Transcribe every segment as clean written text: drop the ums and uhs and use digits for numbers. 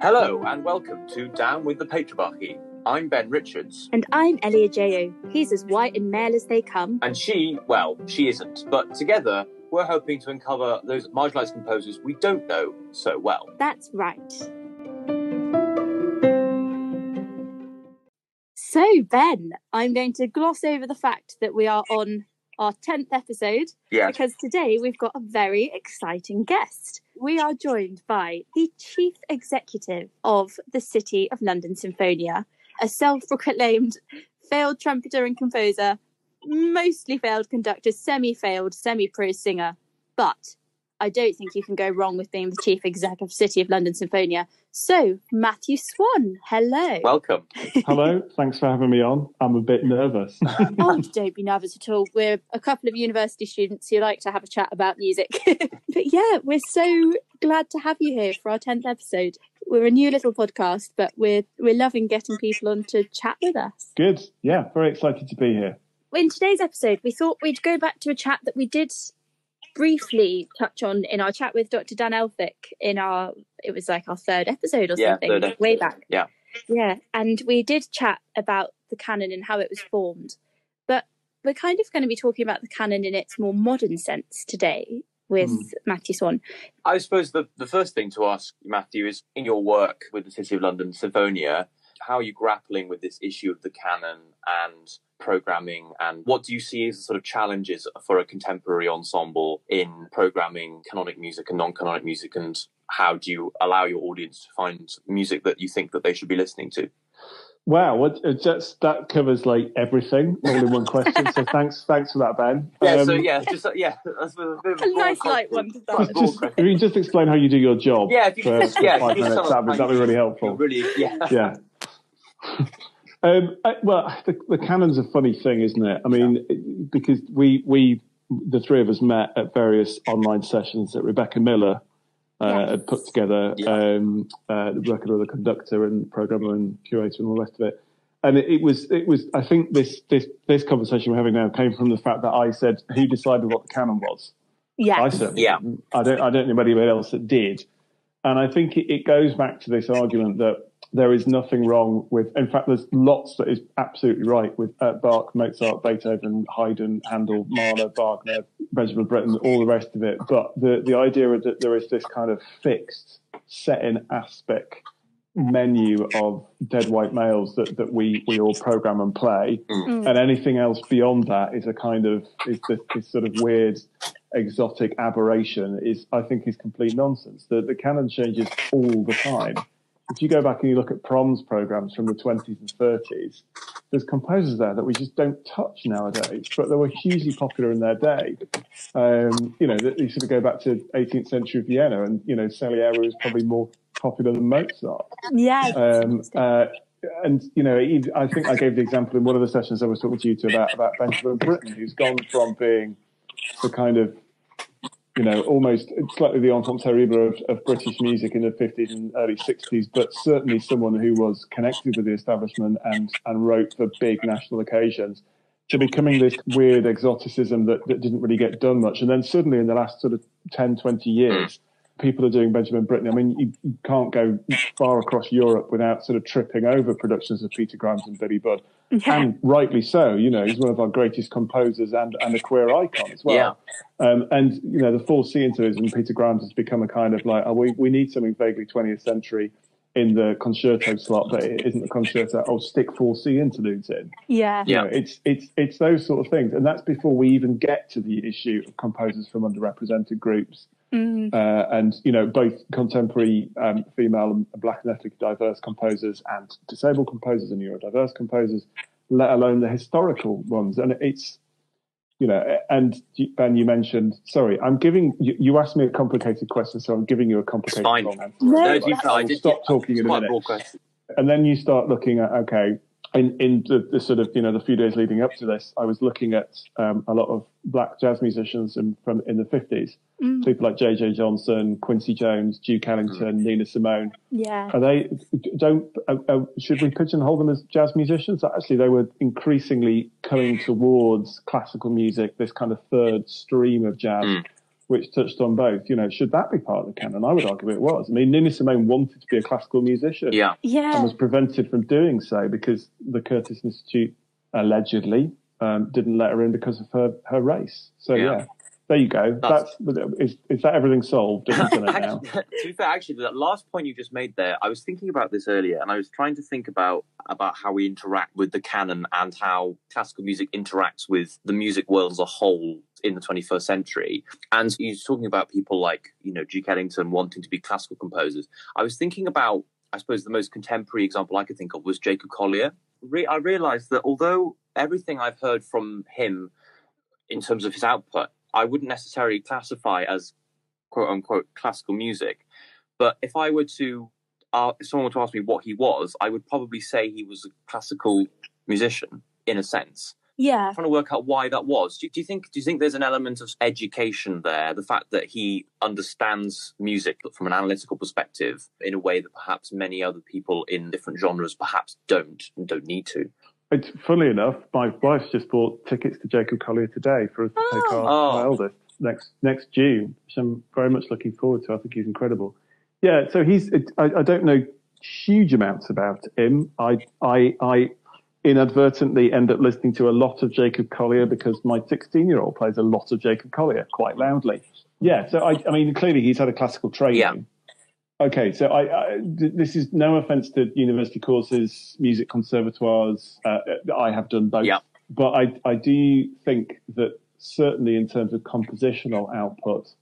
Hello and welcome to Down with the Patriarchy. I'm Ben Richards. And I'm Ellie Ajayo. He's as white and male as they come. And she, well, she isn't. But together, we're hoping to uncover those marginalised composers we don't know so well. That's right. So, Ben, I'm going to gloss over the fact that we are on our 10th episode, yes, because today we've got a very exciting guest. We are joined by the Chief Executive of the City of London Sinfonia, a self-proclaimed failed trumpeter and composer, mostly failed conductor, semi-failed, semi-pro singer. But I don't think you can go wrong with being the Chief Exec of City of London Sinfonia. So, Matthew Swan, hello. Welcome. Hello, thanks for having me on. I'm a bit nervous. Oh, don't be nervous at all. We're a couple of university students who like to have a chat about music. But yeah, we're so glad to have you here for our 10th episode. We're a new little podcast, but we're loving getting people on to chat with us. Good. Yeah, very excited to be here. In today's episode, we thought we'd go back to a chat that we did briefly touch on in our chat with Dr. Dan Elphick in our third episode or something, episode. Way back. Yeah. Yeah. And we did chat about the canon and how it was formed. But we're kind of going to be talking about the canon in its more modern sense today with Matthew Swan. I suppose the first thing to ask, Matthew, is in your work with the City of London Sinfonia, how are you grappling with this issue of the canon and programming, and what do you see as the sort of challenges for a contemporary ensemble in programming canonic music and non-canonic music, and how do you allow your audience to find music that you think that they should be listening to? Wow, that covers like everything all in one question. So thanks for that, Ben. That's a nice light one to start. If you can just explain how you do your job. Yeah, if you can just 5 minutes, that'd be really helpful. The canon's a funny thing, isn't it? I mean, because we the three of us met at various online sessions that Rebecca Miller had put together, the work of the conductor and programmer and curator and all the rest of it. And it was. I think this conversation we're having now came from the fact that I said, "Who decided what the canon was?" Yeah, I said, "Yeah, I don't know anybody else that did." And I think it goes back to this argument that there is nothing wrong with, in fact, there's lots that is absolutely right with Bach, Mozart, Beethoven, Haydn, Handel, Mahler, Wagner, Benjamin Britten, all the rest of it. But the idea that there is this kind of fixed, set-in aspect menu of dead white males that we all program and play, and anything else beyond that is a kind of, is this sort of weird, exotic aberration, I think is complete nonsense. The canon changes all the time. If you go back and you look at proms programs from the 20s and 30s, there's composers there that we just don't touch nowadays, but they were hugely popular in their day. You sort of go back to 18th century Vienna, and Salieri was probably more popular than Mozart. Yeah. I think I gave the example in one of the sessions I was talking to you about Benjamin Britten, who's gone from being the kind of, almost slightly the enfant terrible of British music in the 50s and early 60s, but certainly someone who was connected with the establishment and wrote for big national occasions, to becoming this weird exoticism that didn't really get done much. And then suddenly in the last sort of 10, 20 years, people are doing Benjamin Britten. I mean, you can't go far across Europe without sort of tripping over productions of Peter Grimes and Billy Budd. Yeah. And rightly so, he's one of our greatest composers and a queer icon as well. Yeah. The fall C into it, and Peter Grimes has become a kind of like, we need something vaguely 20th century in the concerto slot, but it isn't a concerto. I'll stick fall C interludes in. Yeah. Yeah. It's those sort of things. And that's before we even get to the issue of composers from underrepresented groups. Mm-hmm. Both contemporary female and black and ethnic diverse composers and disabled composers and neurodiverse composers, let alone the historical ones. And it's, and Ben, you mentioned, sorry, I'm giving, you asked me a complicated question, so I'm giving you a complicated answer. Stop talking in a minute. And then you start looking at, okay, in the sort of, the few days leading up to this, I was looking at a lot of black jazz musicians in the 50s, people like J.J. Johnson, Quincy Jones, Duke Ellington, Nina Simone. Yeah. Should we pigeonhole them as jazz musicians? Actually, they were increasingly coming towards classical music, this kind of third stream of jazz, which touched on both, you know, should that be part of the canon? I would argue it was. I mean, Nina Simone wanted to be a classical musician, and was prevented from doing so because the Curtis Institute allegedly didn't let her in because of her race. So there you go. Is that everything solved? To be fair, actually, that last point you just made there, I was thinking about this earlier, and I was trying to think about how we interact with the canon and how classical music interacts with the music world as a whole in the 21st century. And you're talking about people like, you know, Duke Ellington wanting to be classical composers. I was thinking about, I suppose, the most contemporary example I could think of was Jacob Collier. I realised that although everything I've heard from him in terms of his output, I wouldn't necessarily classify as quote-unquote classical music. But if I were to, if someone were to ask me what he was, I would probably say he was a classical musician, in a sense. Yeah. I'm trying to work out why that was. Do you think there's an element of education there, the fact that he understands music from an analytical perspective in a way that perhaps many other people in different genres perhaps don't need to? It's funny enough, my wife's just bought tickets to Jacob Collier today for us to take our eldest next June, which I'm very much looking forward to. I think he's incredible. Yeah, so I don't know huge amounts about him. I inadvertently end up listening to a lot of Jacob Collier because my 16-year-old plays a lot of Jacob Collier quite loudly. Yeah, so I mean, clearly he's had a classical training. Yeah. Okay, so this is no offence to university courses, music conservatoires. I have done both. Yeah. But I do think that certainly in terms of compositional output,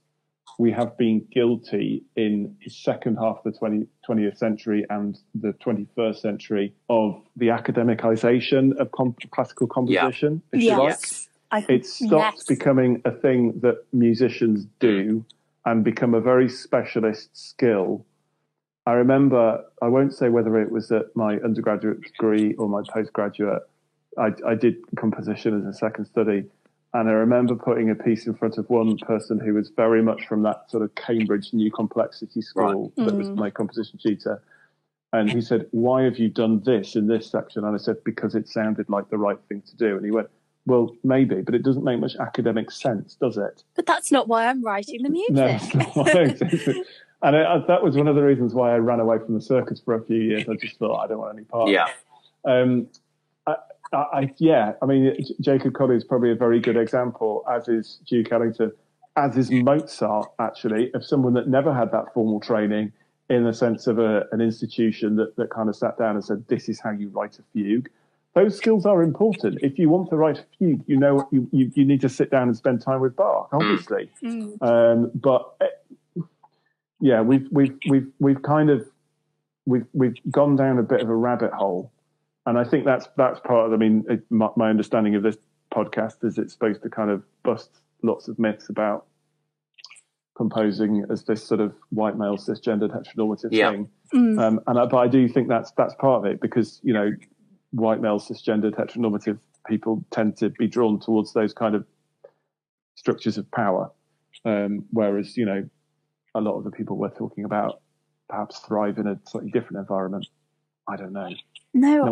we have been guilty in the second half of the 20th century and the 21st century of the academicisation of classical composition, if you like. It stops becoming a thing that musicians do and become a very specialist skill. I remember, I won't say whether it was at my undergraduate degree or my postgraduate, I did composition as a second study, and I remember putting a piece in front of one person who was very much from that sort of Cambridge New Complexity school that was my composition tutor, and he said, why have you done this in this section? And I said, because it sounded like the right thing to do. And he went, well, maybe, but it doesn't make much academic sense, does it? But that's not why I'm writing the music. No, that's not why I'm writing. And that was one of the reasons why I ran away from the circus for a few years. I just thought, I don't want any part. Yeah. I mean, Jacob Collier is probably a very good example, as is Duke Ellington, as is Mozart, actually, of someone that never had that formal training in the sense of an institution that kind of sat down and said, this is how you write a fugue. Those skills are important. If you want to write a fugue, you know, you need to sit down and spend time with Bach, obviously. We've gone down a bit of a rabbit hole, and I think that's part of. I mean, my understanding of this podcast is it's supposed to kind of bust lots of myths about composing as this sort of white male cisgendered heteronormative thing, but I do think that's part of it because you know. White male cisgendered heteronormative people tend to be drawn towards those kind of structures of power, whereas you know a lot of the people we're talking about perhaps thrive in a slightly different environment. I don't know.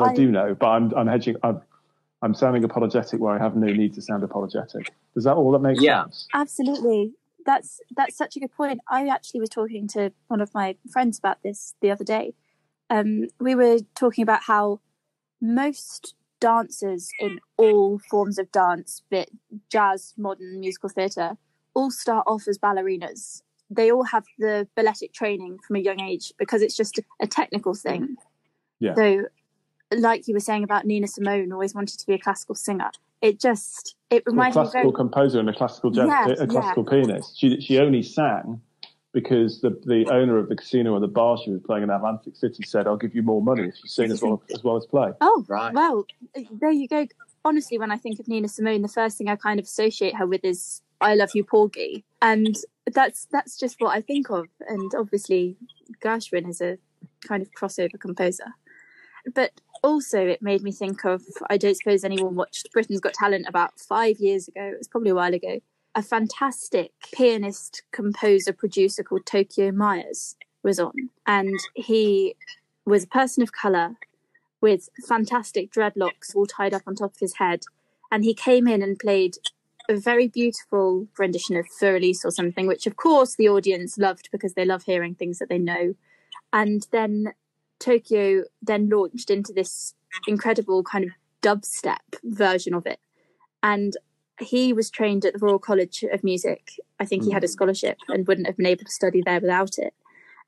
I do know, but I'm hedging. I'm sounding apologetic where I have no need to sound apologetic. Does that all that make sense? Yeah, absolutely. That's such a good point. I actually was talking to one of my friends about this the other day. We were talking about how. Most dancers in all forms of dance, bit jazz, modern, musical theatre, all start off as ballerinas. They all have the balletic training from a young age because it's just a technical thing. Yeah. So, like you were saying about Nina Simone, always wanted to be a classical singer. It reminds me of a classical composer and a classical jazz, a classical pianist. She only sang. Because the owner of the casino or the bar she was playing in Atlantic City said, I'll give you more money if you sing as well as play. Oh, right. Well, there you go. Honestly, when I think of Nina Simone, the first thing I kind of associate her with is I Love You, Porgy. And that's just what I think of. And obviously, Gershwin is a kind of crossover composer. But also it made me think of, I don't suppose anyone watched Britain's Got Talent about 5 years ago. It was probably a while ago. A fantastic pianist, composer, producer called Tokyo Myers was on. And he was a person of colour with fantastic dreadlocks all tied up on top of his head. And he came in and played a very beautiful rendition of Fur Elise or something, which of course the audience loved because they love hearing things that they know. And then Tokyo then launched into this incredible kind of dubstep version of it. And he was trained at the Royal College of Music. I think he had a scholarship and wouldn't have been able to study there without it.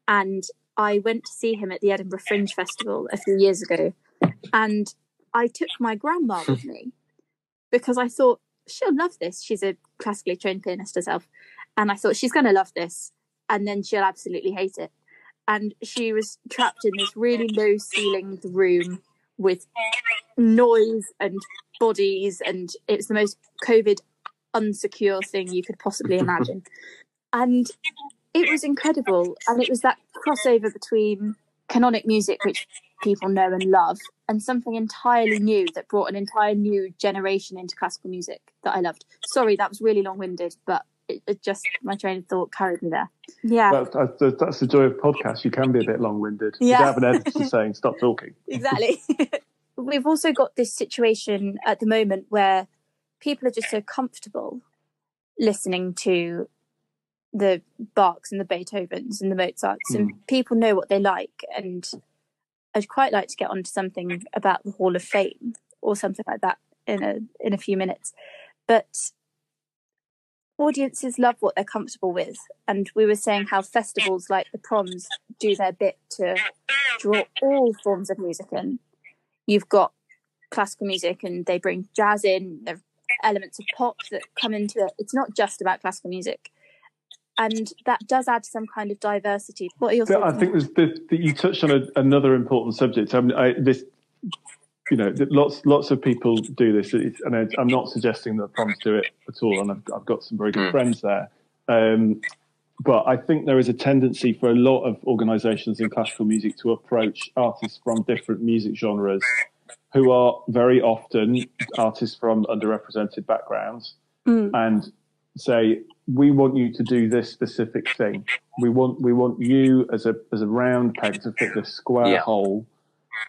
And I went to see him at the Edinburgh Fringe Festival a few years ago. And I took my grandma with me because I thought, she'll love this. She's a classically trained pianist herself. And I thought, she's going to love this. And then she'll absolutely hate it. And she was trapped in this really low ceilinged room with noise and bodies. And it was the most COVID unsecure thing you could possibly imagine. And it was incredible. And it was that crossover between canonic music, which people know and love, and something entirely new that brought an entire new generation into classical music that I loved. Sorry, that was really long-winded, but it just, my train of thought carried me there. Yeah. That's the joy of podcasts. You can be a bit long-winded. Yeah. You have an editor saying, stop talking. Exactly. We've also got this situation at the moment where people are just so comfortable listening to the Bachs and the Beethovens and the Mozarts, and people know what they like. And I'd quite like to get onto something about the Hall of Fame or something like that in a few minutes. But audiences love what they're comfortable with. And we were saying how festivals like the Proms do their bit to draw all forms of music in. You've got classical music and they bring jazz in, there are elements of pop that come into it. It's not just about classical music. And that does add some kind of diversity. What are your thoughts? I think you touched on another important subject. Lots of people do this, and I'm not suggesting that the Proms do it at all. And I've got some very good friends there, but I think there is a tendency for a lot of organisations in classical music to approach artists from different music genres, who are very often artists from underrepresented backgrounds, and say, we want you to do this specific thing. We want you as a round peg to fit this square hole.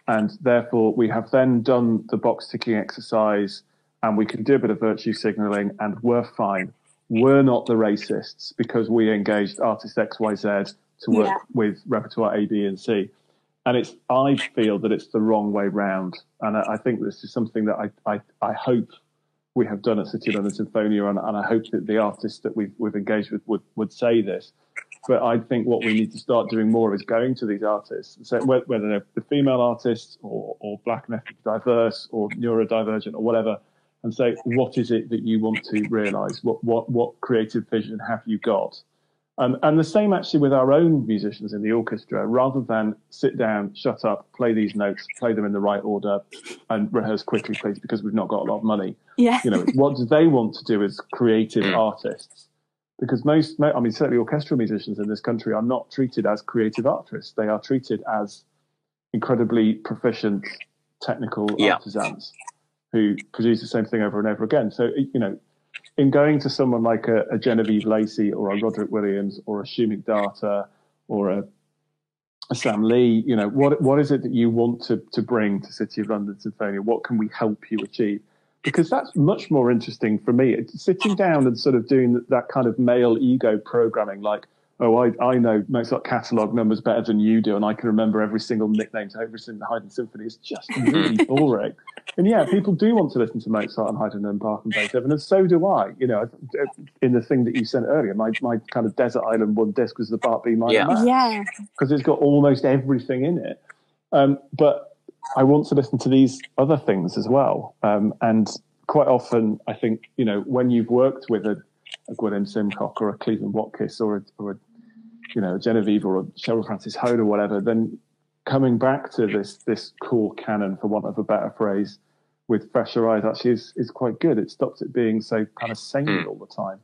And therefore we have then done the box ticking exercise, and we can do a bit of virtue signalling, and we're fine. We're not the racists because we engaged artist XYZ to work with repertoire A, B and C. And I feel that it's the wrong way round. And I think this is something that I hope we have done at City of London Sinfonia, and I hope that the artists that we've engaged with would say this. But I think what we need to start doing more is going to these artists, so whether they're the female artists or black and ethnically diverse or neurodivergent or whatever, and say, what is it that you want to realise? What creative vision have you got? And the same actually with our own musicians in the orchestra, rather than sit down, shut up, play these notes, play them in the right order and rehearse quickly, please, because we've not got a lot of money. Yeah. What do they want to do as creative artists? Because certainly orchestral musicians in this country are not treated as creative artists. They are treated as incredibly proficient technical artisans who produce the same thing over and over again. So, in going to someone like a Genevieve Lacey or a Roderick Williams or a Shumik Data or a Sam Lee, what is it that you want to bring to City of London Sinfonia? What can we help you achieve? Because that's much more interesting for me. It's sitting down and sort of doing that kind of male ego programming, like, oh, I know Mozart catalogue numbers better than you do, and I can remember every single nickname to every single Haydn symphony. It's just really boring. And yeah, people do want to listen to Mozart and Haydn and Bach and Beethoven, and so do I. In the thing that you sent earlier, my kind of Desert Island one disc was the Bach B minor Mass. Yeah. Because it's got almost everything in it. But I want to listen to these other things as well. And quite often, I think, when you've worked with a Gwyneth Simcock or a Cleveland Watkiss or a Genevieve or a Cheryl Frances-Hoad or whatever, then coming back to this core canon, for want of a better phrase, with fresher eyes actually is quite good. It stops it being so kind of sane all the time.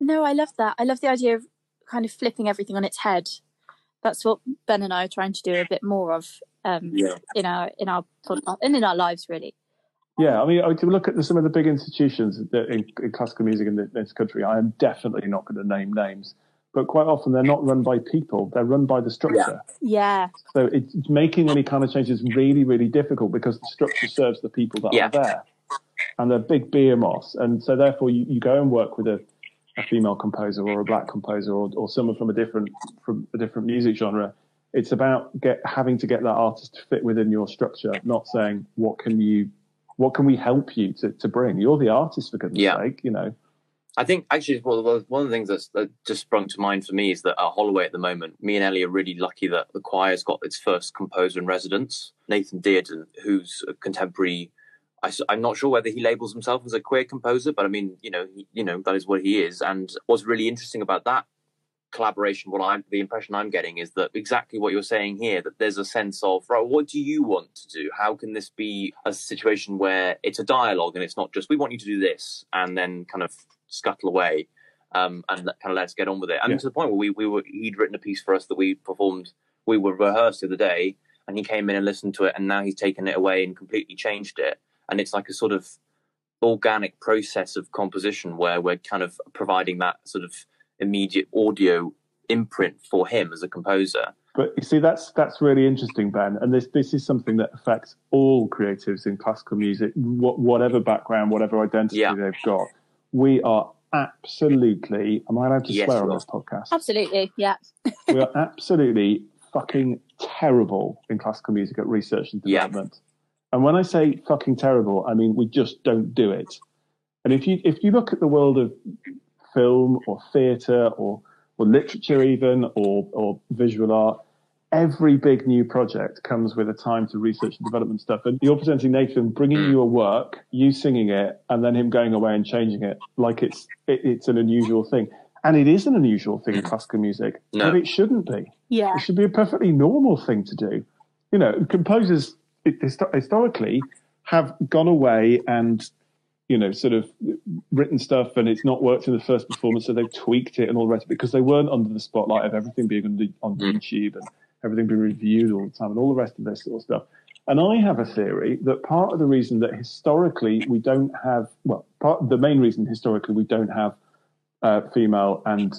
No, I love that. I love the idea of kind of flipping everything on its head. That's what Ben and I are trying to do a bit more of in our podcast and in our lives, really. Yeah, to look at some of the big institutions in classical music in this country, I am definitely not going to name names. But quite often they're not run by people, they're run by the structure. Yeah. So making any kind of change is really, really difficult because the structure serves the people that are there. and they're big behemoths. And so therefore you go and work with a female composer or a black composer or someone from a different music genre. It's about having to get that artist to fit within your structure, not saying, what can we help you to bring? You're the artist, for goodness sake, you know. I think actually one of the things that just sprung to mind for me is that at Holloway at the moment, me and Ellie are really lucky that the choir's got its first composer in residence, Nathan Dearden, who's a contemporary. I'm not sure whether he labels himself as a queer composer, but I mean, you know, that is what he is. And what's really interesting about that collaboration, the impression I'm getting is that exactly what you're saying here, that there's a sense of, right, what do you want to do? How can this be a situation where it's a dialogue and it's not just, we want you to do this and then kind of scuttle away and kind of let's get on with it. And to the point where he'd written a piece for us that we performed, we were rehearsed the other day, and he came in and listened to it, and now he's taken it away and completely changed it. And it's like a sort of organic process of composition where we're kind of providing that sort of immediate audio imprint for him as a composer. But you see, that's really interesting, Ben. And this is something that affects all creatives in classical music, whatever background, whatever identity they've got. We are absolutely, am I allowed to swear on this podcast? Absolutely, yeah. We are absolutely fucking terrible in classical music at research and development. Yeah. And when I say fucking terrible, I mean, we just don't do it. And if you look at the world of film or theatre or literature even, or visual art, every big new project comes with a time to research and development stuff. And you're presenting Nathan bringing you a work, you singing it, and then him going away and changing it like it's an unusual thing. And it is an unusual thing in classical music, but it shouldn't be. Yeah. It should be a perfectly normal thing to do. You know, composers historically have gone away and, you know, sort of written stuff and it's not worked in the first performance, so they've tweaked it and all the rest of it because they weren't under the spotlight of everything being on YouTube and everything being reviewed all the time and all the rest of this sort of stuff. And I have a theory that part of the reason that historically we don't have, the main reason historically we don't have female and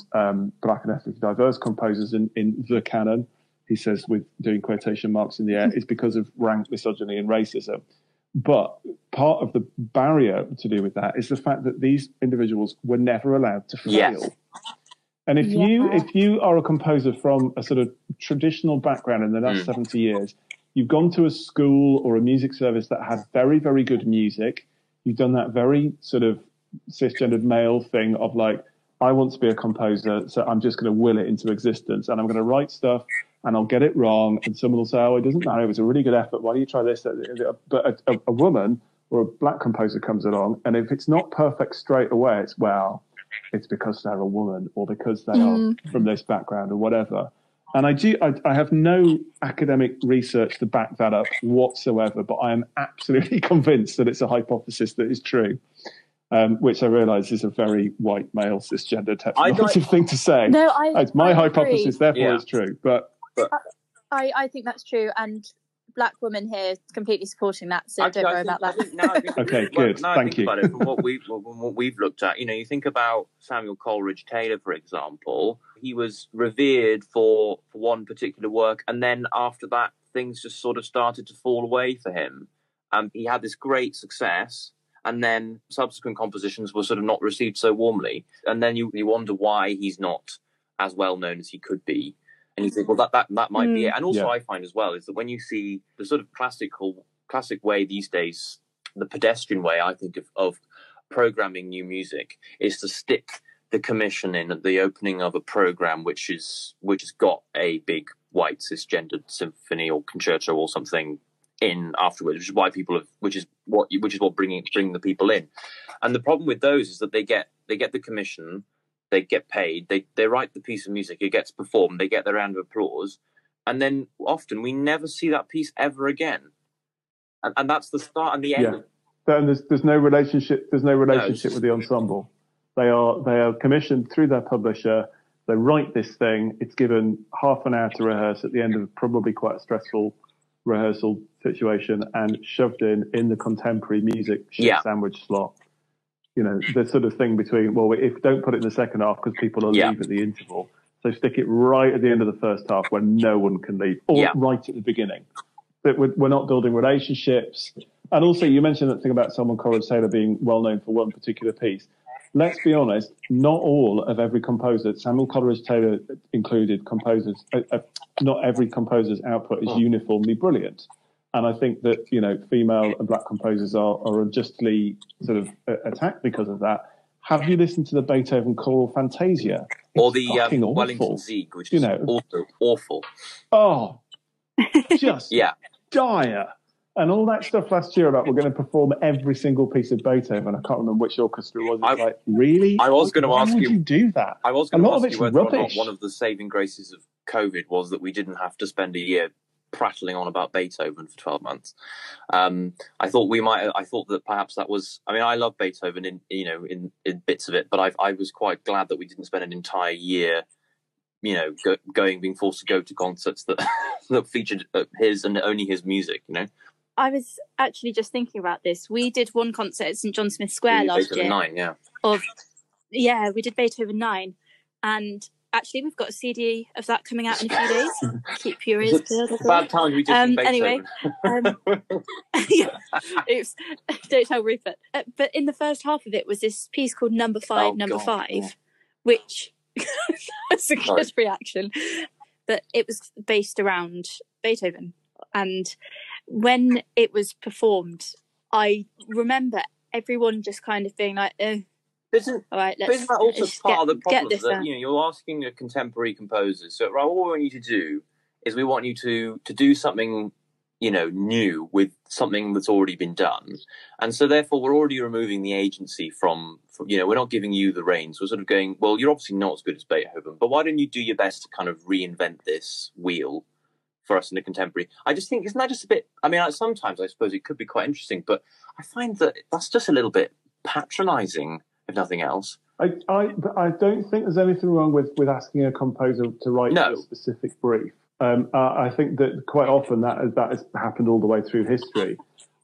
black and ethnically diverse composers in the canon, he says with doing quotation marks in the air, is because of rank misogyny and racism. But part of the barrier to do with that is the fact that these individuals were never allowed to fail. Yes. And if you are a composer from a sort of traditional background in the last 70 years, you've gone to a school or a music service that had very, very good music. You've done that very sort of cisgendered male thing of like, I want to be a composer, so I'm just going to will it into existence and I'm going to write stuff. And I'll get it wrong, and someone will say, oh, it doesn't matter, it was a really good effort, why do you try this? But a woman or a black composer comes along, and if it's not perfect straight away, it's, well, it's because they're a woman, or because they are from this background, or whatever. And I have no academic research to back that up whatsoever, but I am absolutely convinced that it's a hypothesis that is true. Which I realise is a very white male cisgender heteronormative thing to say. No, it's my hypothesis, therefore it's true, but I think that's true, and black women here completely supporting that, so don't worry about that. Okay, good. Thank you. From what we've looked at, you know, you think about Samuel Coleridge-Taylor, for example. He was revered for one particular work, and then after that, things just sort of started to fall away for him. He had this great success, and then subsequent compositions were sort of not received so warmly, and then you wonder why he's not as well known as he could be. And you think, well, that might be it. And also I find as well is that when you see the sort of classic way these days, the pedestrian way, I think, of programming new music is to stick the commission in at the opening of a program which has got a big white cisgendered symphony or concerto or something in afterwards, which is why people have, which is what bringing the people in. And the problem with those is that they get the commission. They get paid, they write the piece of music, it gets performed, they get their round of applause. And then often we never see that piece ever again. And that's the start and the end. Yeah. And there's no relationship with the ensemble. They are commissioned through their publisher, they write this thing, it's given half an hour to rehearse at the end of probably quite a stressful rehearsal situation and shoved in the contemporary music sandwich slot. You know, the sort of thing between, well, if don't put it in the second half because people will leave at the interval, so stick it right at the end of the first half when no one can leave, or right at the beginning. But we're not building relationships. And also, you mentioned that thing about Samuel Coleridge-Taylor being well known for one particular piece. Let's be honest, not all of every composer, Samuel Coleridge-Taylor included, composers, not every composer's output is uniformly brilliant. And I think that, you know, female and black composers are unjustly sort of attacked because of that. Have you listened to the Beethoven Choral Fantasia? Or the Wellington Sieg, which is also awful. Oh, just yeah, dire. And all that stuff last year about we're going to perform every single piece of Beethoven. I can't remember which orchestra it was. It's like, really? I was going to ask you, do that? I was going to ask you whether or not one of the saving graces of COVID was that we didn't have to spend a year prattling on about Beethoven for 12 months. I thought that perhaps that was, I mean, I love Beethoven in bits of it, but I was quite glad that we didn't spend an entire year, you know, being forced to go to concerts that that featured his and only his music, you know. I was actually just thinking about this. We did one concert at St John Smith Square last year. Beethoven 9, yeah. We did Beethoven 9, and actually we've got a CD of that coming out in a few days. Keep your ears peeled. Bad times we did Beethoven. Anyway, yeah, oops, don't tell Rupert. But in the first half of it was this piece called Number 5, which that's a good reaction. But it was based around Beethoven. And when it was performed, I remember everyone just kind of being like, isn't that also part of the problem that, you know, you're asking a contemporary composer, so all we want you to do is we want you to do something, you know, new with something that's already been done. And so therefore we're already removing the agency from you know, we're not giving you the reins. We're sort of going, well, you're obviously not as good as Beethoven, but why don't you do your best to kind of reinvent this wheel for us in the contemporary. I just think, isn't that just a bit, I mean, sometimes I suppose it could be quite interesting, but I find that that's just a little bit patronising, if nothing else. I don't think there's anything wrong with asking a composer to write a specific brief. I think that quite often that has happened all the way through history.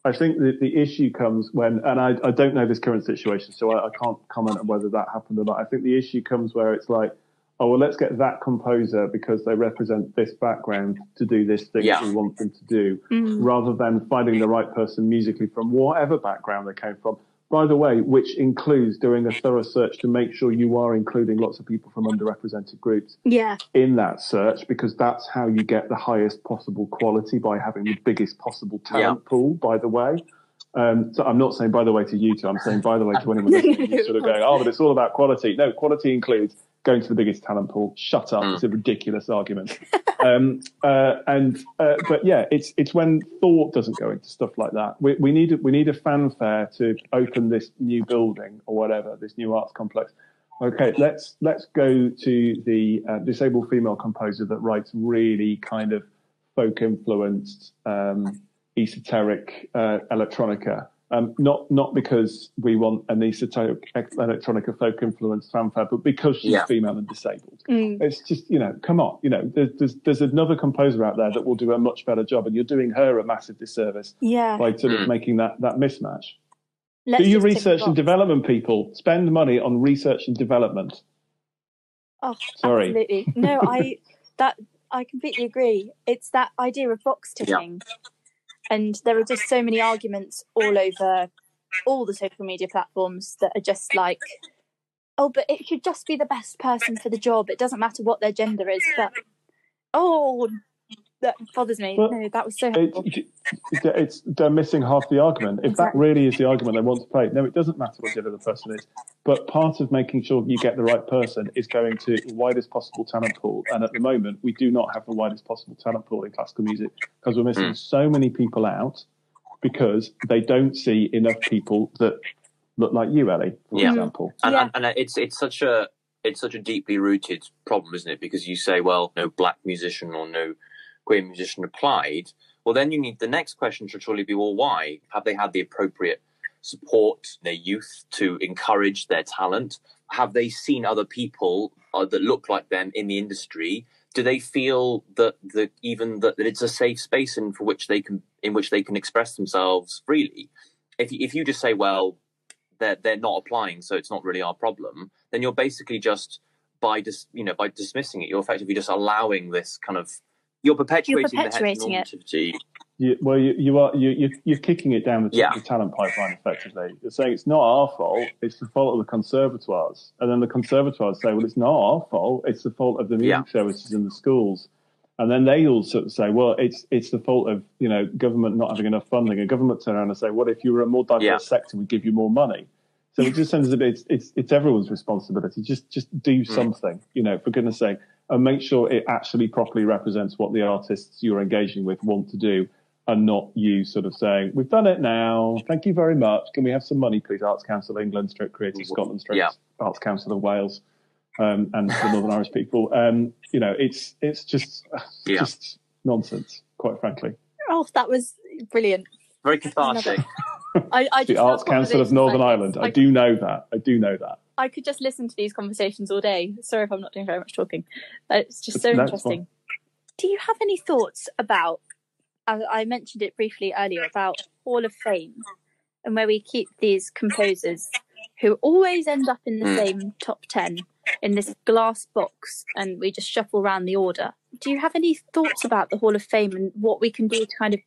I think that the issue comes when, and I don't know this current situation, so I can't comment on whether that happened or not. I think the issue comes where it's like, oh, well, let's get that composer because they represent this background to do this thing that we want them to do, rather than finding the right person musically from whatever background they came from. By the way, which includes doing a thorough search to make sure you are including lots of people from underrepresented groups in that search, because that's how you get the highest possible quality by having the biggest possible talent pool, by the way. So I'm not saying, by the way, to you two. I'm saying, by the way, to anyone who's sort of going, oh, but it's all about quality. No, quality includes going to the biggest talent pool. Shut up. It's a ridiculous argument. But yeah, it's when thought doesn't go into stuff like that. We need a fanfare to open this new building or whatever, this new arts complex. Okay, let's go to the disabled female composer that writes really kind of folk-influenced, esoteric electronica. Not because we want an esoteric electronica folk influenced fanfare, but because she's female and disabled. It's just, you know, come on, you know, there's another composer out there that will do a much better job, and you're doing her a massive disservice by sort of making that mismatch. Do your research and development, people. Spend money on research and development. Oh, sorry. Absolutely. No, I completely agree. It's that idea of box ticking. And there are just so many arguments all over all the social media platforms that are just like, oh, but it should just be the best person for the job. It doesn't matter what their gender is. But, oh, that bothers me. Well, no, that was so helpful. They're missing half the argument. If that really is the argument they want to play, no, it doesn't matter what gender the person is. But part of making sure you get the right person is going to the widest possible talent pool. And at the moment, we do not have the widest possible talent pool in classical music because we're missing so many people out because they don't see enough people that look like you, Ellie, for example. And it's such a deeply rooted problem, isn't it? Because you say, well, no black musician or no queer musician applied. Well, then you need the next question should surely be, well, why have they had the appropriate support in their youth to encourage their talent? Have they seen other people that look like them in the industry? Do they feel that it's a safe space in which they can express themselves freely? If you just say, well, they're not applying, so it's not really our problem, then you're basically just by dismissing it, you're effectively just allowing this kind of You're perpetuating it. You're kicking it down the talent pipeline, effectively. You're saying it's not our fault, it's the fault of the conservatoires. And then the conservatoires say, well, it's not our fault, it's the fault of the music services and the schools. And then they all sort of say, well, it's the fault of, you know, government not having enough funding. And government turn around and say, what if you were a more diverse sector, we'd give you more money. So it just sounds a bit, it's everyone's responsibility. Just do something, you know, for goodness sake, and make sure it actually properly represents what the artists you're engaging with want to do, and not you sort of saying, we've done it now, thank you very much, can we have some money, please, Arts Council England, Creative Scotland, Arts Council of Wales, and the Northern Irish people. You know, it's just nonsense, quite frankly. Oh, that was brilliant. Very cathartic. I the Arts Council of Northern Ireland. I do know that. I could just listen to these conversations all day. Sorry if I'm not doing very much talking. It's just so interesting. One. Do you have any thoughts about, I mentioned it briefly earlier, about Hall of Fame, and where we keep these composers who always end up in the same top 10 in this glass box, and we just shuffle around the order? Do you have any thoughts about the Hall of Fame and what we can do to kind of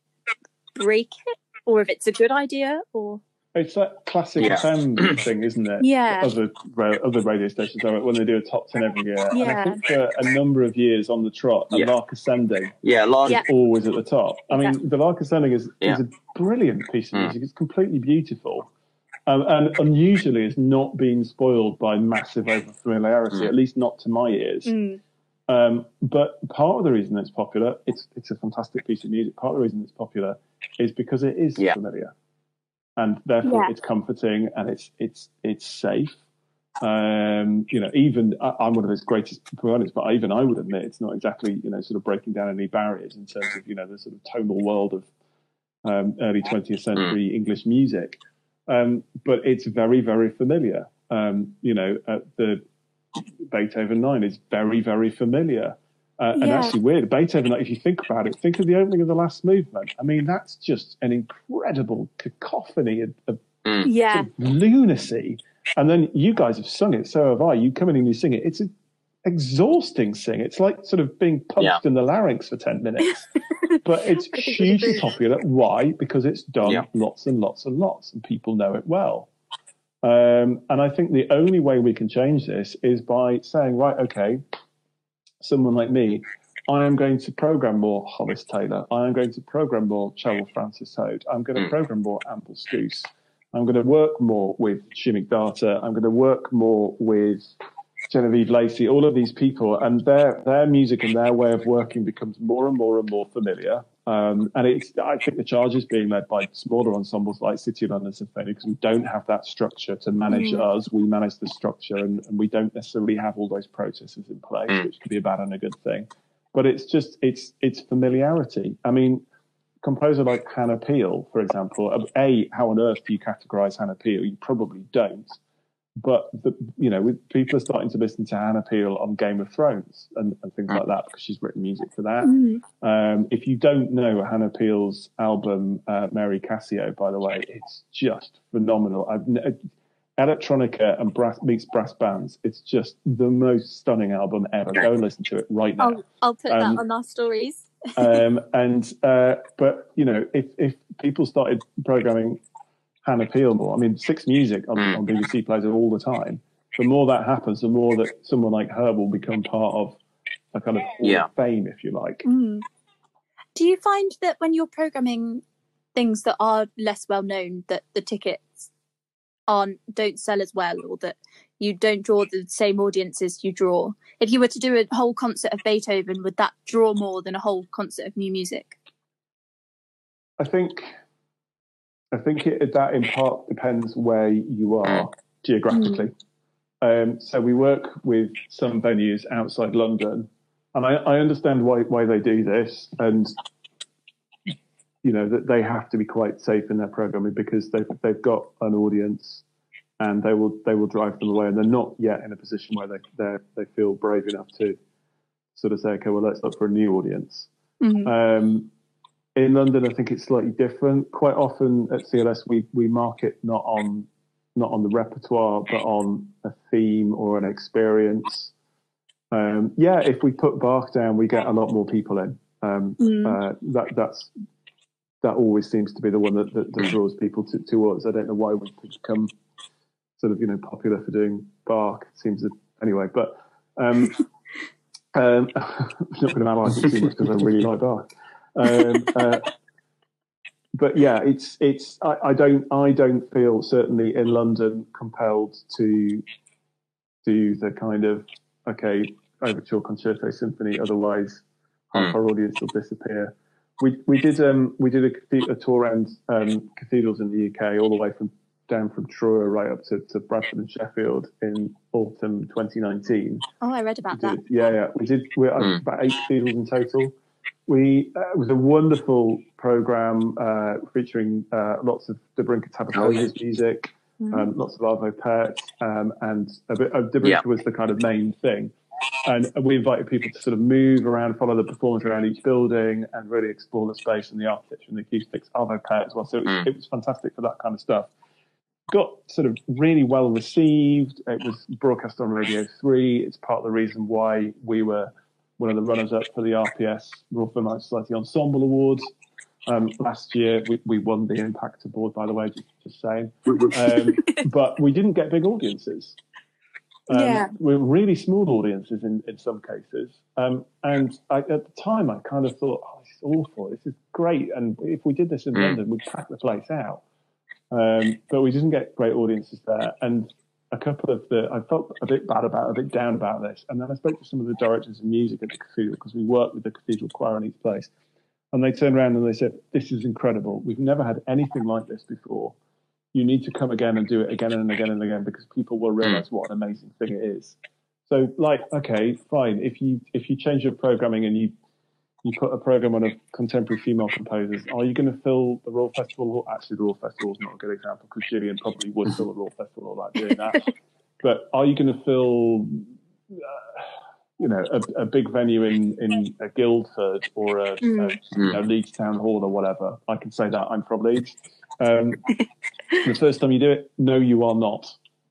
break it? Or if it's a good idea, or... It's that classic FM thing, isn't it? Yeah. Other radio stations are when they do a top 10 every year. Yeah. And I think for a number of years on the trot, the Lark Ascending is always at the top. I mean, the Lark Ascending is a brilliant piece of music. It's completely beautiful. And unusually, it's not been spoiled by massive over-familiarity, at least not to my ears. But part of the reason it's popular, it's a fantastic piece of music, part of the reason it's popular is because it is familiar, and therefore it's comforting, and it's safe. You know, even I'm one of his greatest proponents, but even I would admit it's not exactly, you know, sort of breaking down any barriers in terms of, you know, the sort of tonal world of early 20th century English music. But it's very, very familiar. You know, the Beethoven 9 is very, very familiar. And actually weird, Beethoven, if you think about it, think of the opening of the last movement. I mean, that's just an incredible cacophony of lunacy. And then you guys have sung it, so have I. You come in and you sing it. It's an exhausting sing. It's like sort of being punched in the larynx for 10 minutes. But it's hugely popular. Why? Because it's done lots and lots and lots, and people know it well. And I think the only way we can change this is by saying, right, okay, someone like me, I am going to program more Hollis Taylor. I am going to program more Cheryl Frances-Hoad. I'm going to program more Ample Scouse. I'm going to work more with Shumik Data. I'm going to work more with Genevieve Lacey, all of these people, and their music and their way of working becomes more and more and more familiar. And I think the charge is being led by smaller ensembles like City of London Sinfonia, because we don't have that structure to manage us. We manage the structure, and we don't necessarily have all those processes in place, which could be a bad and a good thing. But it's just, it's familiarity. I mean, composer like Hannah Peel, for example, how on earth do you categorise Hannah Peel? You probably don't. But, you know, people are starting to listen to Hannah Peel on Game of Thrones and things like that, because she's written music for that. If you don't know Hannah Peel's album, Mary Cassio, by the way, it's just phenomenal. Electronica and brass bands. It's just the most stunning album ever. Go and listen to it right now. I'll put that on our stories. But, you know, if people started programming Hannah Peel more. I mean, six music on BBC plays all the time. The more that happens, the more that someone like her will become part of a kind of fame, if you like. Do you find that when you're programming things that are less well known, that the tickets don't sell as well, or that you don't draw the same audiences you draw? If you were to do a whole concert of Beethoven, would that draw more than a whole concert of new music? I think that in part depends where you are geographically. So we work with some venues outside London, and I understand why they do this, and you know that they have to be quite safe in their programming, because they've got an audience, and they will drive them away, and they're not yet in a position where they feel brave enough to sort of say, okay, well, let's look for a new audience. In London, I think it's slightly different. Quite often at CLS, we market not on the repertoire, but on a theme or an experience. If we put Bach down, we get a lot more people in. That always seems to be the one that draws people to us. I don't know why we've become sort of, popular for doing Bach. It seems that, anyway, but I'm not going to analyse it too much because I really like Bach. But yeah, it's. I don't feel, certainly in London, compelled to do the kind of overture, concerto, symphony. Otherwise, half our audience will disappear. We did a tour around cathedrals in the UK, all the way down from Truro right up to Bradford and Sheffield in autumn 2019. Oh, I read about that. Yeah, we did. We're about 8 cathedrals in total. It was a wonderful programme featuring lots of Dobrinka Tabakova's music, lots of Arvo Pärt, and a bit of Dobrinka was the kind of main thing. And we invited people to sort of move around, follow the performers around each building, and really explore the space and the architecture and the acoustics, Arvo Pärt as well. So it was fantastic for that kind of stuff. Got sort of really well received. It was broadcast on Radio 3. It's part of the reason why we were one of the runners-up for the RPS, Royal Philharmonic Society Ensemble Awards. Last year, we won the Impact Award, by the way, just saying. But we didn't get big audiences. We were really small audiences in some cases. And at the time, I kind of thought, oh, this is awful. This is great. And if we did this in London, we'd pack the place out. But we didn't get great audiences there. And a couple of I felt a bit bad about, a bit down about this. And then I spoke to some of the directors of music at the cathedral, because we work with the cathedral choir in each place. And they turned around and they said, this is incredible. We've never had anything like this before. You need to come again and do it again and again and again, because people will realise what an amazing thing it is. So, fine. If you change your programming and you put a programme on of contemporary female composers, are you going to fill the Royal Festival Hall? Actually, the Royal Festival is not a good example, because Gillian probably would fill the Royal Festival Hall like doing that. But are you going to fill, a big venue in Guildford or a Leeds Town Hall or whatever? I can say that, I'm from Leeds. The first time you do it, no, you are not.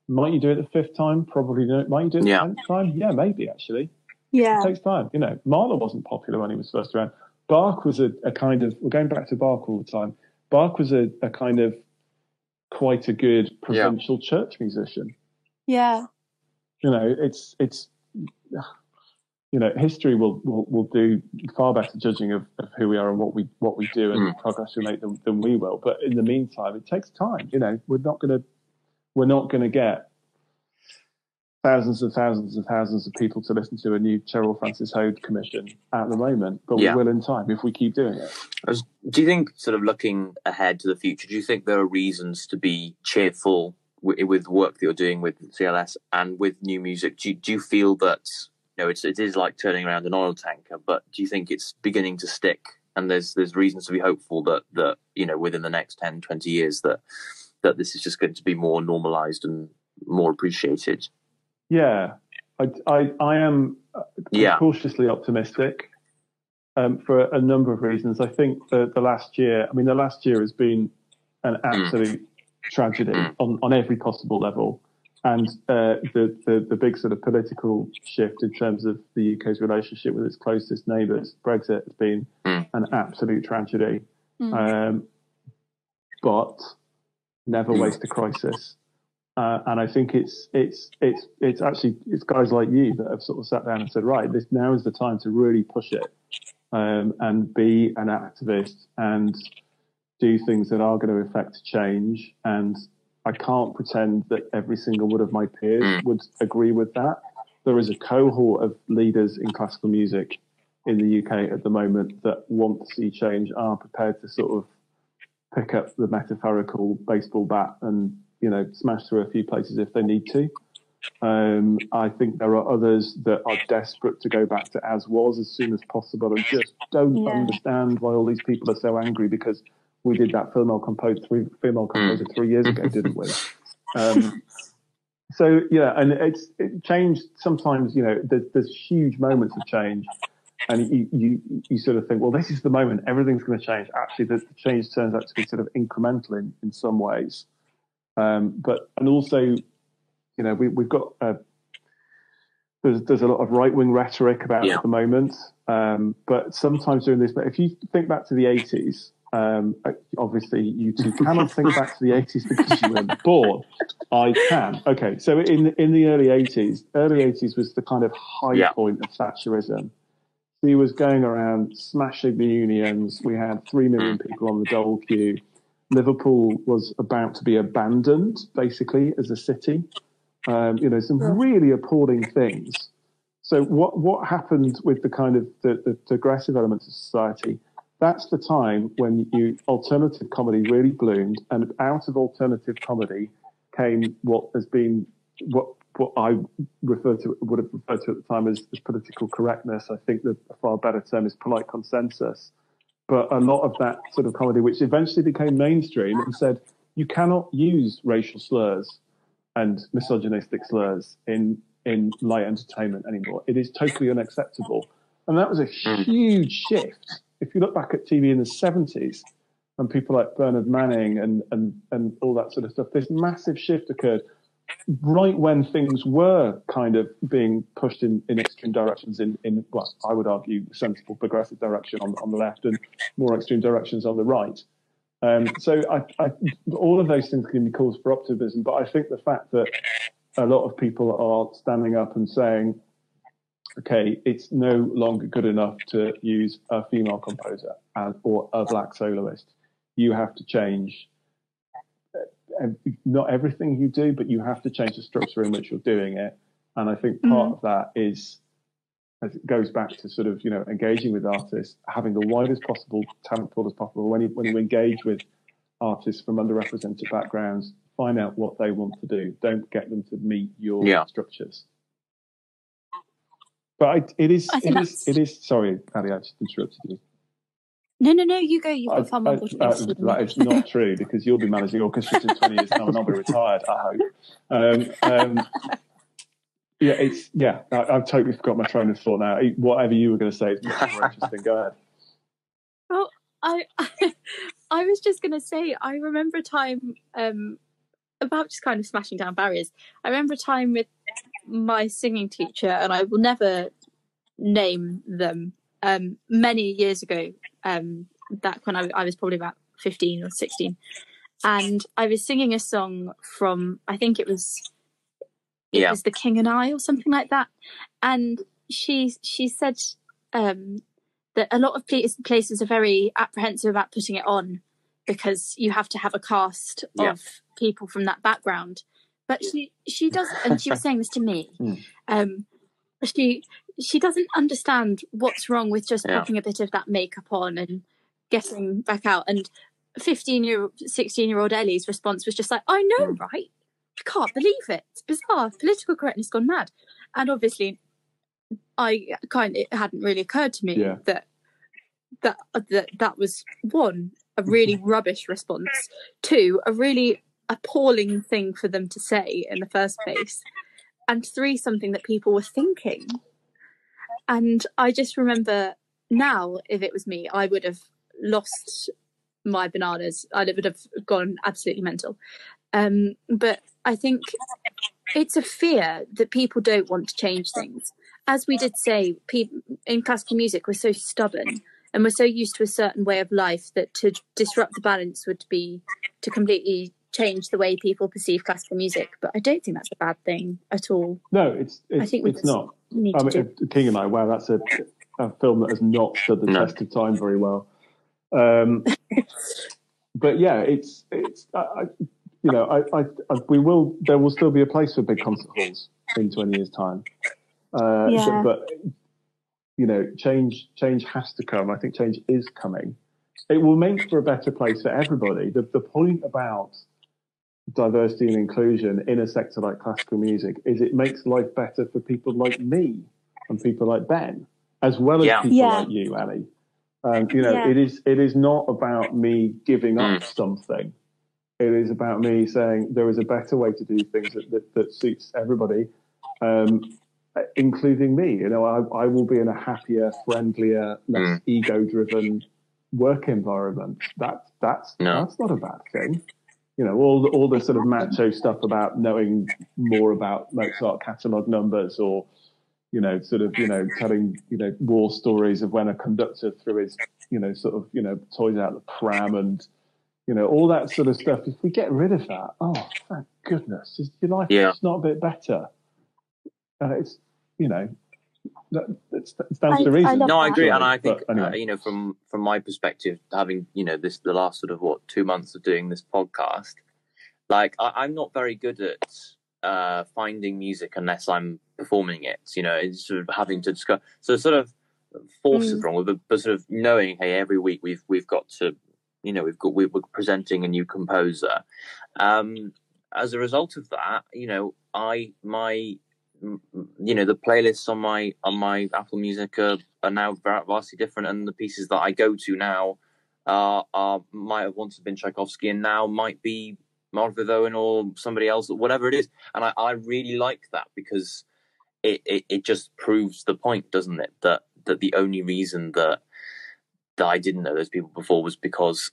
Might you do it the 5th time? Probably not. Might you do it the 10th time? Yeah, maybe, actually. Yeah. It takes time. Mahler wasn't popular when he was first around. Bach was a kind of, we're going back to Bach all the time. Bach was a kind of quite a good provincial church musician. Yeah. History will do far better judging of who we are and what we do and the progress we make than we will. But in the meantime, it takes time. We're not gonna get thousands and thousands and thousands of people to listen to a new Cheryl Frances-Hoad commission at the moment, but we will in time if we keep doing it. Do you think, sort of looking ahead to the future, do you think there are reasons to be cheerful with work that you're doing with CLS and with new music? Do you feel that, it is like turning around an oil tanker, but do you think it's beginning to stick and there's reasons to be hopeful that within the next 10, 20 years that this is just going to be more normalised and more appreciated? Yeah, I am cautiously optimistic for a number of reasons. I think the last year has been an absolute tragedy on every possible level. And the big sort of political shift in terms of the UK's relationship with its closest neighbours, Brexit, has been an absolute tragedy. But never waste a crisis. And I think it's guys like you that have sort of sat down and said, right, this now is the time to really push it and be an activist and do things that are going to affect change. And I can't pretend that every single one of my peers would agree with that. There is a cohort of leaders in classical music in the UK at the moment that want to see change, are prepared to sort of pick up the metaphorical baseball bat and smash through a few places if they need to. I think there are others that are desperate to go back to as was as soon as possible and just don't understand why all these people are so angry because we did that female composer 3 years ago, didn't we? And it changed sometimes, there's huge moments of change and you sort of think, well, this is the moment, everything's going to change. Actually, the change turns out to be sort of incremental in some ways. But, and also, we've got there's a lot of right-wing rhetoric about it at the moment. But sometimes during this, but if you think back to the 80s, obviously you two cannot think back to the 80s because you weren't born. I can. Okay, so in the early 80s was the kind of high point of Thatcherism. He was going around smashing the unions. We had 3 million people on the dole queue. Liverpool was about to be abandoned, basically, as a city. You know, some really appalling things. So what happened with the kind of the progressive elements of society? That's the time when alternative comedy really bloomed, and out of alternative comedy came what has been what I would have referred to at the time as political correctness. I think the far better term is polite consensus. But a lot of that sort of comedy, which eventually became mainstream, and said you cannot use racial slurs and misogynistic slurs in light entertainment anymore. It is totally unacceptable. And that was a huge shift. If you look back at TV in the 70s and people like Bernard Manning and all that sort of stuff, this massive shift occurred right when things were kind of being pushed in extreme directions in well, I would argue sensible progressive direction on the left and more extreme directions on the right. So I all of those things can be cause for optimism, but I think the fact that a lot of people are standing up and saying, okay, it's no longer good enough to use a female composer or a black soloist. You have to change, not everything you do, but you have to change the structure in which you're doing it. And I think part of that is, as it goes back to sort of, you know, engaging with artists, having the widest possible talent pool as possible. When you engage with artists from underrepresented backgrounds, find out what they want to do. Don't get them to meet your structures. But it is. Sorry, Ali, I just interrupted you. No, you go. You've got far more important. That is not true, because you'll be managing orchestras in 20 years time, and I'll be retired, I hope. I've totally forgot my train of thought now. Whatever you were going to say is much more interesting. Go ahead. Well, I was just going to say, I remember a time about just kind of smashing down barriers. I remember a time with my singing teacher, and I will never name them, many years ago, back when I was probably about 15 or 16, and I was singing a song from, I think it was... It was The King and I or something like that. And she said that a lot of places are very apprehensive about putting it on because you have to have a cast of people from that background. But she doesn't, and she was saying this to me, she doesn't understand what's wrong with just popping a bit of that makeup on and getting back out. And 16-year-old Ellie's response was just like, I know, right? I can't believe it. It's bizarre. Political correctness gone mad. And obviously, it hadn't really occurred to me that was, one, a really rubbish response, two, a really appalling thing for them to say in the first place, and three, something that people were thinking. And I just remember now, if it was me, I would have lost my bananas. I would have gone absolutely mental. But I think it's a fear that people don't want to change things. As we did say, in classical music, we're so stubborn and we're so used to a certain way of life that to disrupt the balance would be to completely change the way people perceive classical music. But I don't think that's a bad thing at all. No, I think it's not. I mean, King and I, wow, that's a film that has not stood the test of time very well. But yeah, it's. You know, there will still be a place for big concert halls in 20 years' time. But, you know, change has to come. I think change is coming. It will make for a better place for everybody. The point about diversity and inclusion in a sector like classical music is it makes life better for people like me and people like Ben, as well as people like you, Ali. You know, it is not about me giving up something. It is about me saying there is a better way to do things that suits everybody, including me. You know, I will be in a happier, friendlier, less ego-driven work environment. That's not a bad thing. You know, all the sort of macho stuff about knowing more about Mozart catalogue numbers or telling, war stories of when a conductor threw his, toys out the pram and, all that sort of stuff. If we get rid of that, oh, thank goodness, is your life just not a bit better? And it's, it stands to reason. No, I agree. And I think, anyway. From my perspective, having, this, the last sort of, 2 months of doing this podcast, like, I'm not very good at finding music unless I'm performing it, it's sort of having to discuss. So sort of force is wrong, but sort of knowing, hey, every week we've got to, we're presenting a new composer. As a result of that, the playlists on my Apple Music are now vastly different, and the pieces that I go to now might have once been Tchaikovsky and now might be Margaret Owen or somebody else, or whatever it is. And I really like that, because it just proves the point, doesn't it? That the only reason that I didn't know those people before was because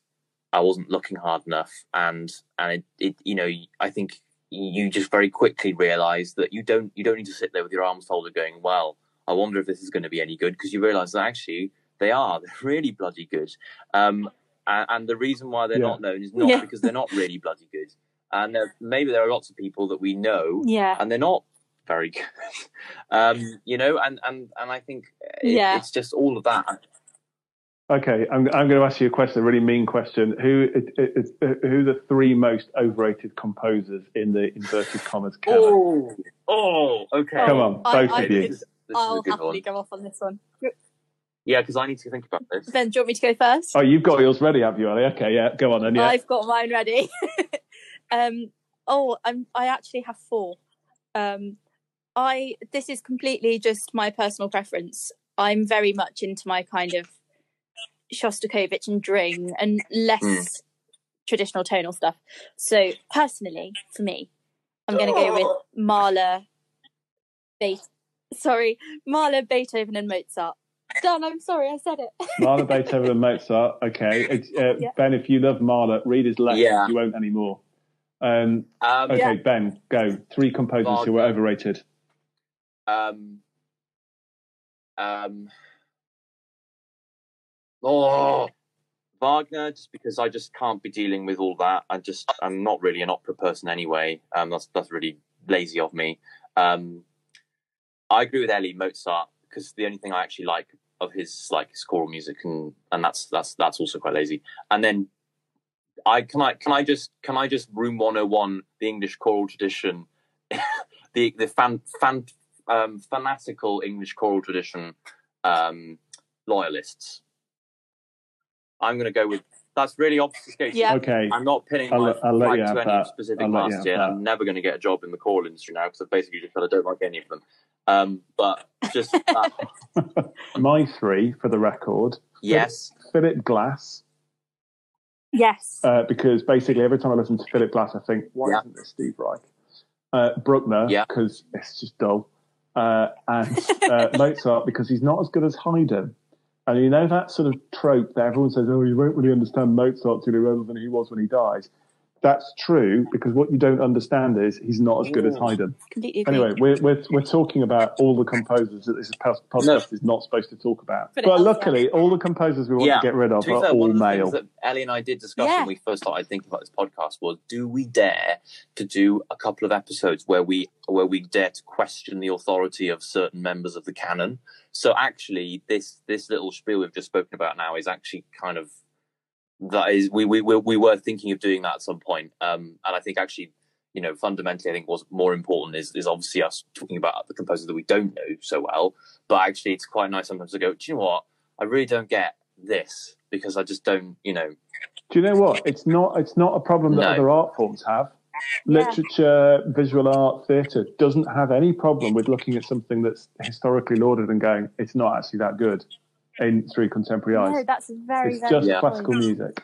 I wasn't looking hard enough. And it I think you just very quickly realise that you don't need to sit there with your arms folded going, well, I wonder if this is going to be any good, because you realise that actually they're really bloody good. And the reason why they're not known is not because they're not really bloody good. And maybe there are lots of people that we know, and they're not very good. And I think it's just all of that. Okay, I'm going to ask you a question, a really mean question. Who are the three most overrated composers in the inverted commas canon? Oh, okay. Come on, both of you. I'll happily go off on this one. Yeah, because I need to think about this. Ben, do you want me to go first? Oh, you've got yours ready, have you, Ellie? Okay, yeah, go on then. Yeah. I've got mine ready. I actually have four. This is completely just my personal preference. I'm very much into my kind of Shostakovich and Dring and less traditional tonal stuff. So personally, for me, I'm going to go with Mahler, Beethoven and Mozart. Done. I'm sorry, I said it. Mahler, Beethoven and Mozart. Okay, Ben, if you love Mahler, read his letters. You won't anymore. Ben, go. Three composers who were overrated. Wagner, just because I just can't be dealing with all that. I'm not really an opera person anyway. That's really lazy of me. I agree with Ellie. Mozart, because the only thing I actually like of his is choral music, and that's also quite lazy. And then can I just room 101 the English choral tradition, the fanatical English choral tradition loyalists. I'm going to go with that's really obfuscated. Yeah. Okay. I'm not pinning my flag to any specific master. I'm never going to get a job in the choral industry now because I've basically just said I don't like any of them. But just that. My three, for the record. Yes. Philip Glass. Yes. Because basically every time I listen to Philip Glass, I think, why isn't this Steve Reich? Bruckner, because it's just dull. And Mozart, because he's not as good as Haydn. And that sort of trope that everyone says, oh, you won't really understand Mozart till you're older than he was when he dies. That's true, because what you don't understand is he's not as good as Haydn. Anyway, we're talking about all the composers that this podcast is not supposed to talk about. But luckily, all the composers we want to get rid of are all male. That Ellie and I did discuss when we first started thinking about this podcast was: do we dare to do a couple of episodes where we dare to question the authority of certain members of the canon? So actually, this little spiel we've just spoken about now is actually kind of. That is, we were thinking of doing that at some point, and I think actually, fundamentally, I think what's more important is obviously us talking about the composers that we don't know so well. But actually, it's quite nice sometimes to go, do you know what? I really don't get this because I just don't, Do you know what? It's not a problem that other art forms have. Literature, visual art, theatre doesn't have any problem with looking at something that's historically lauded and going, it's not actually that good. In through contemporary eyes. No, that's very, it's very just classical music.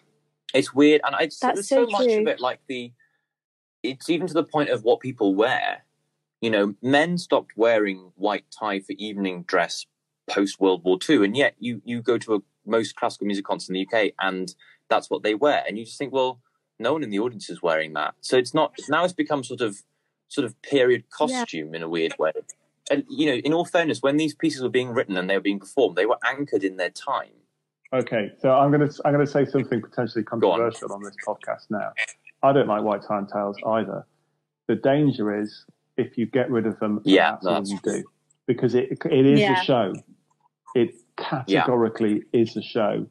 It's weird, and it's there's so much of it. Like it's even to the point of what people wear. Men stopped wearing white tie for evening dress post World War II, and yet you go to most classical music concerts in the UK, and that's what they wear. And you just think, well, no one in the audience is wearing that, so it's not. Now it's become sort of period costume in a weird way. and you know, in all fairness, when these pieces were being written and they were being performed, they were anchored in their time. Okay, so I'm going to say something potentially controversial on this podcast now. I don't like white turntails either. The danger is if you get rid of them, that's all you do, because it is a show. It categorically is a show.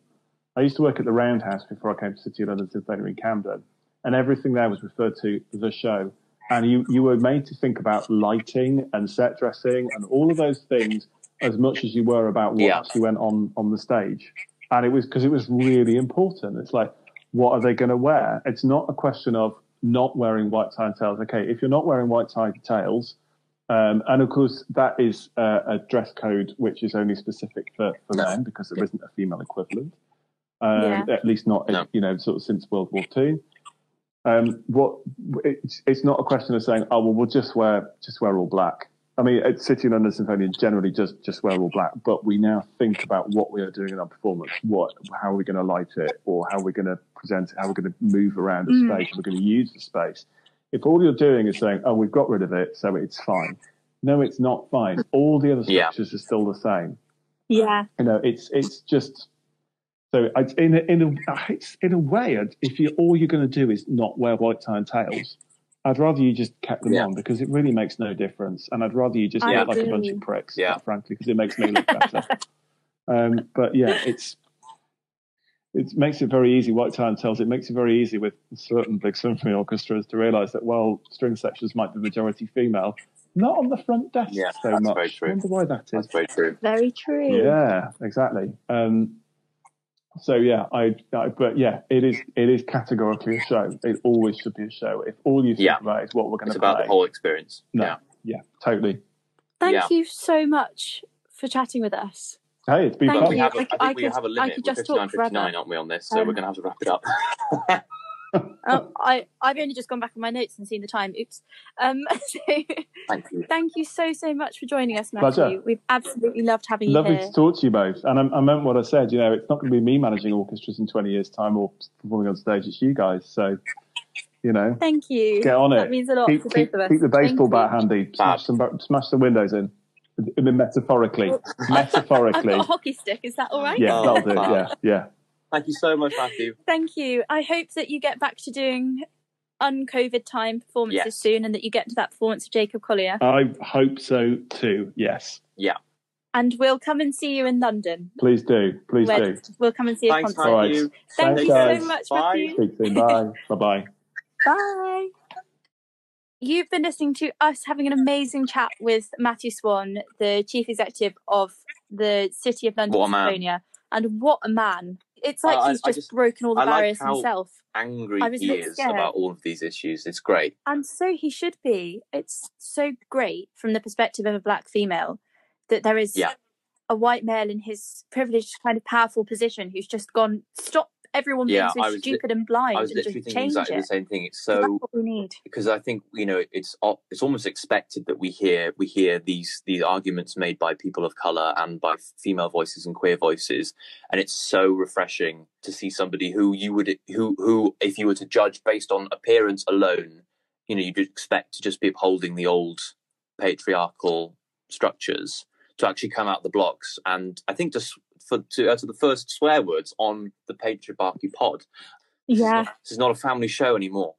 I used to work at the Roundhouse before I came to City of London Sinfonia in Camden, and everything there was referred to as a show. And you were made to think about lighting and set dressing and all of those things as much as you were about what actually went on the stage. And it was because it was really important. It's like, what are they going to wear? It's not a question of not wearing white turntails. Okay, if you're not wearing white turntails, and of course that is a dress code which is only specific for men, because there isn't a female equivalent, at least not, you know, sort of since World War II. It's not a question of saying, oh well, we'll just wear all black. I mean, at City of London Sinfonia generally just wear all black, but we now think about what we are doing in our performance. How are we going to light it, or how are we going to present it, how we're going to move around the space, how we're going to use the space. If all you're doing is saying, oh, we've got rid of it, so it's fine. No, it's not fine. All the other structures are still the same. Yeah. You know, it's just. So in a way, if all you're going to do is not wear white turntails, I'd rather you just kept them on, because it really makes no difference, and I'd rather you just look like a bunch of pricks, frankly, because it makes me look better. But yeah, it makes it very easy. White turntails. It makes it very easy with certain big symphony orchestras to realise that while string sections might be majority female, not on the front desk so much. That's very true. I wonder why that is. That's very true. Very true. Yeah, exactly. So yeah, it is categorically a show. It always should be a show. If all you think about is what we're going to play, it's about the whole experience. No, yeah, totally. Thank you so much for chatting with us. Hey, it's been fun. I think we have a limit. I could just talk forever, aren't we, on this? So we're going to have to wrap it up. I've only just gone back on my notes and seen the time. Oops. So thank you so much for joining us, Matthew. Pleasure. We've absolutely loved having you here. Lovely to talk to you both. And I meant what I said. You know, it's not going to be me managing orchestras in 20 years' time or performing on stage. It's you guys. So, you know. Thank you. Get on it. That means a lot for both of us. Keep the baseball bat handy. Smash some windows in. I mean, metaphorically. I've got a hockey stick. Is that all right? Yeah, that'll do. Yeah. Thank you so much, Matthew. Thank you. I hope that you get back to doing un-COVID time performances soon, and that you get to that performance of Jacob Collier. I hope so too, yes. Yeah. And we'll come and see you in London. Please do. We'll come and see you. Thanks, Matthew. Thank you so much, Matthew. Bye. Bye-bye. Bye. You've been listening to us having an amazing chat with Matthew Swan, the Chief Executive of the City of London Sinfonia. And what a man. It's like he's just broken all the barriers himself. Angry he is about all of these issues. It's great. And so he should be. It's so great from the perspective of a black female that there is a white male in his privileged kind of powerful position who's just gone, stop everyone being so stupid and blind. I was literally thinking exactly the same thing. It's so that's what we need. Because I think, you know, it's almost expected that we hear these arguments made by people of colour and by female voices and queer voices, and it's so refreshing to see somebody who if you were to judge based on appearance alone, you know, you'd expect to just be upholding the old patriarchal structures, to actually come out the blocks. And I think just to the first swear words on the Patriarchy pod. This is not a family show anymore.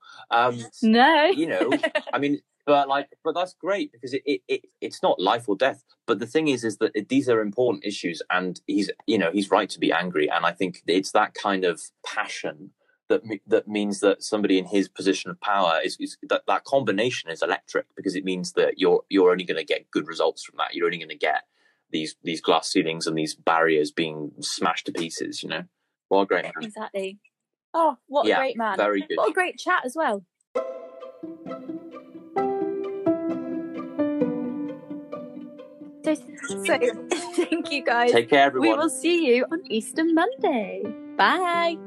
No. You know, I mean, but that's great, because it's not life or death. But the thing is that these are important issues, and he's right to be angry. And I think it's that kind of passion that means that somebody in his position of power is that combination is electric, because it means that you're only going to get good results from that. You're only going to get these glass ceilings and these barriers being smashed to pieces, you know. What a great man. Exactly. Oh, what a great man. Very good. What a great chat as well. So thank you guys. Take care, everyone. We will see you on Easter Monday. Bye.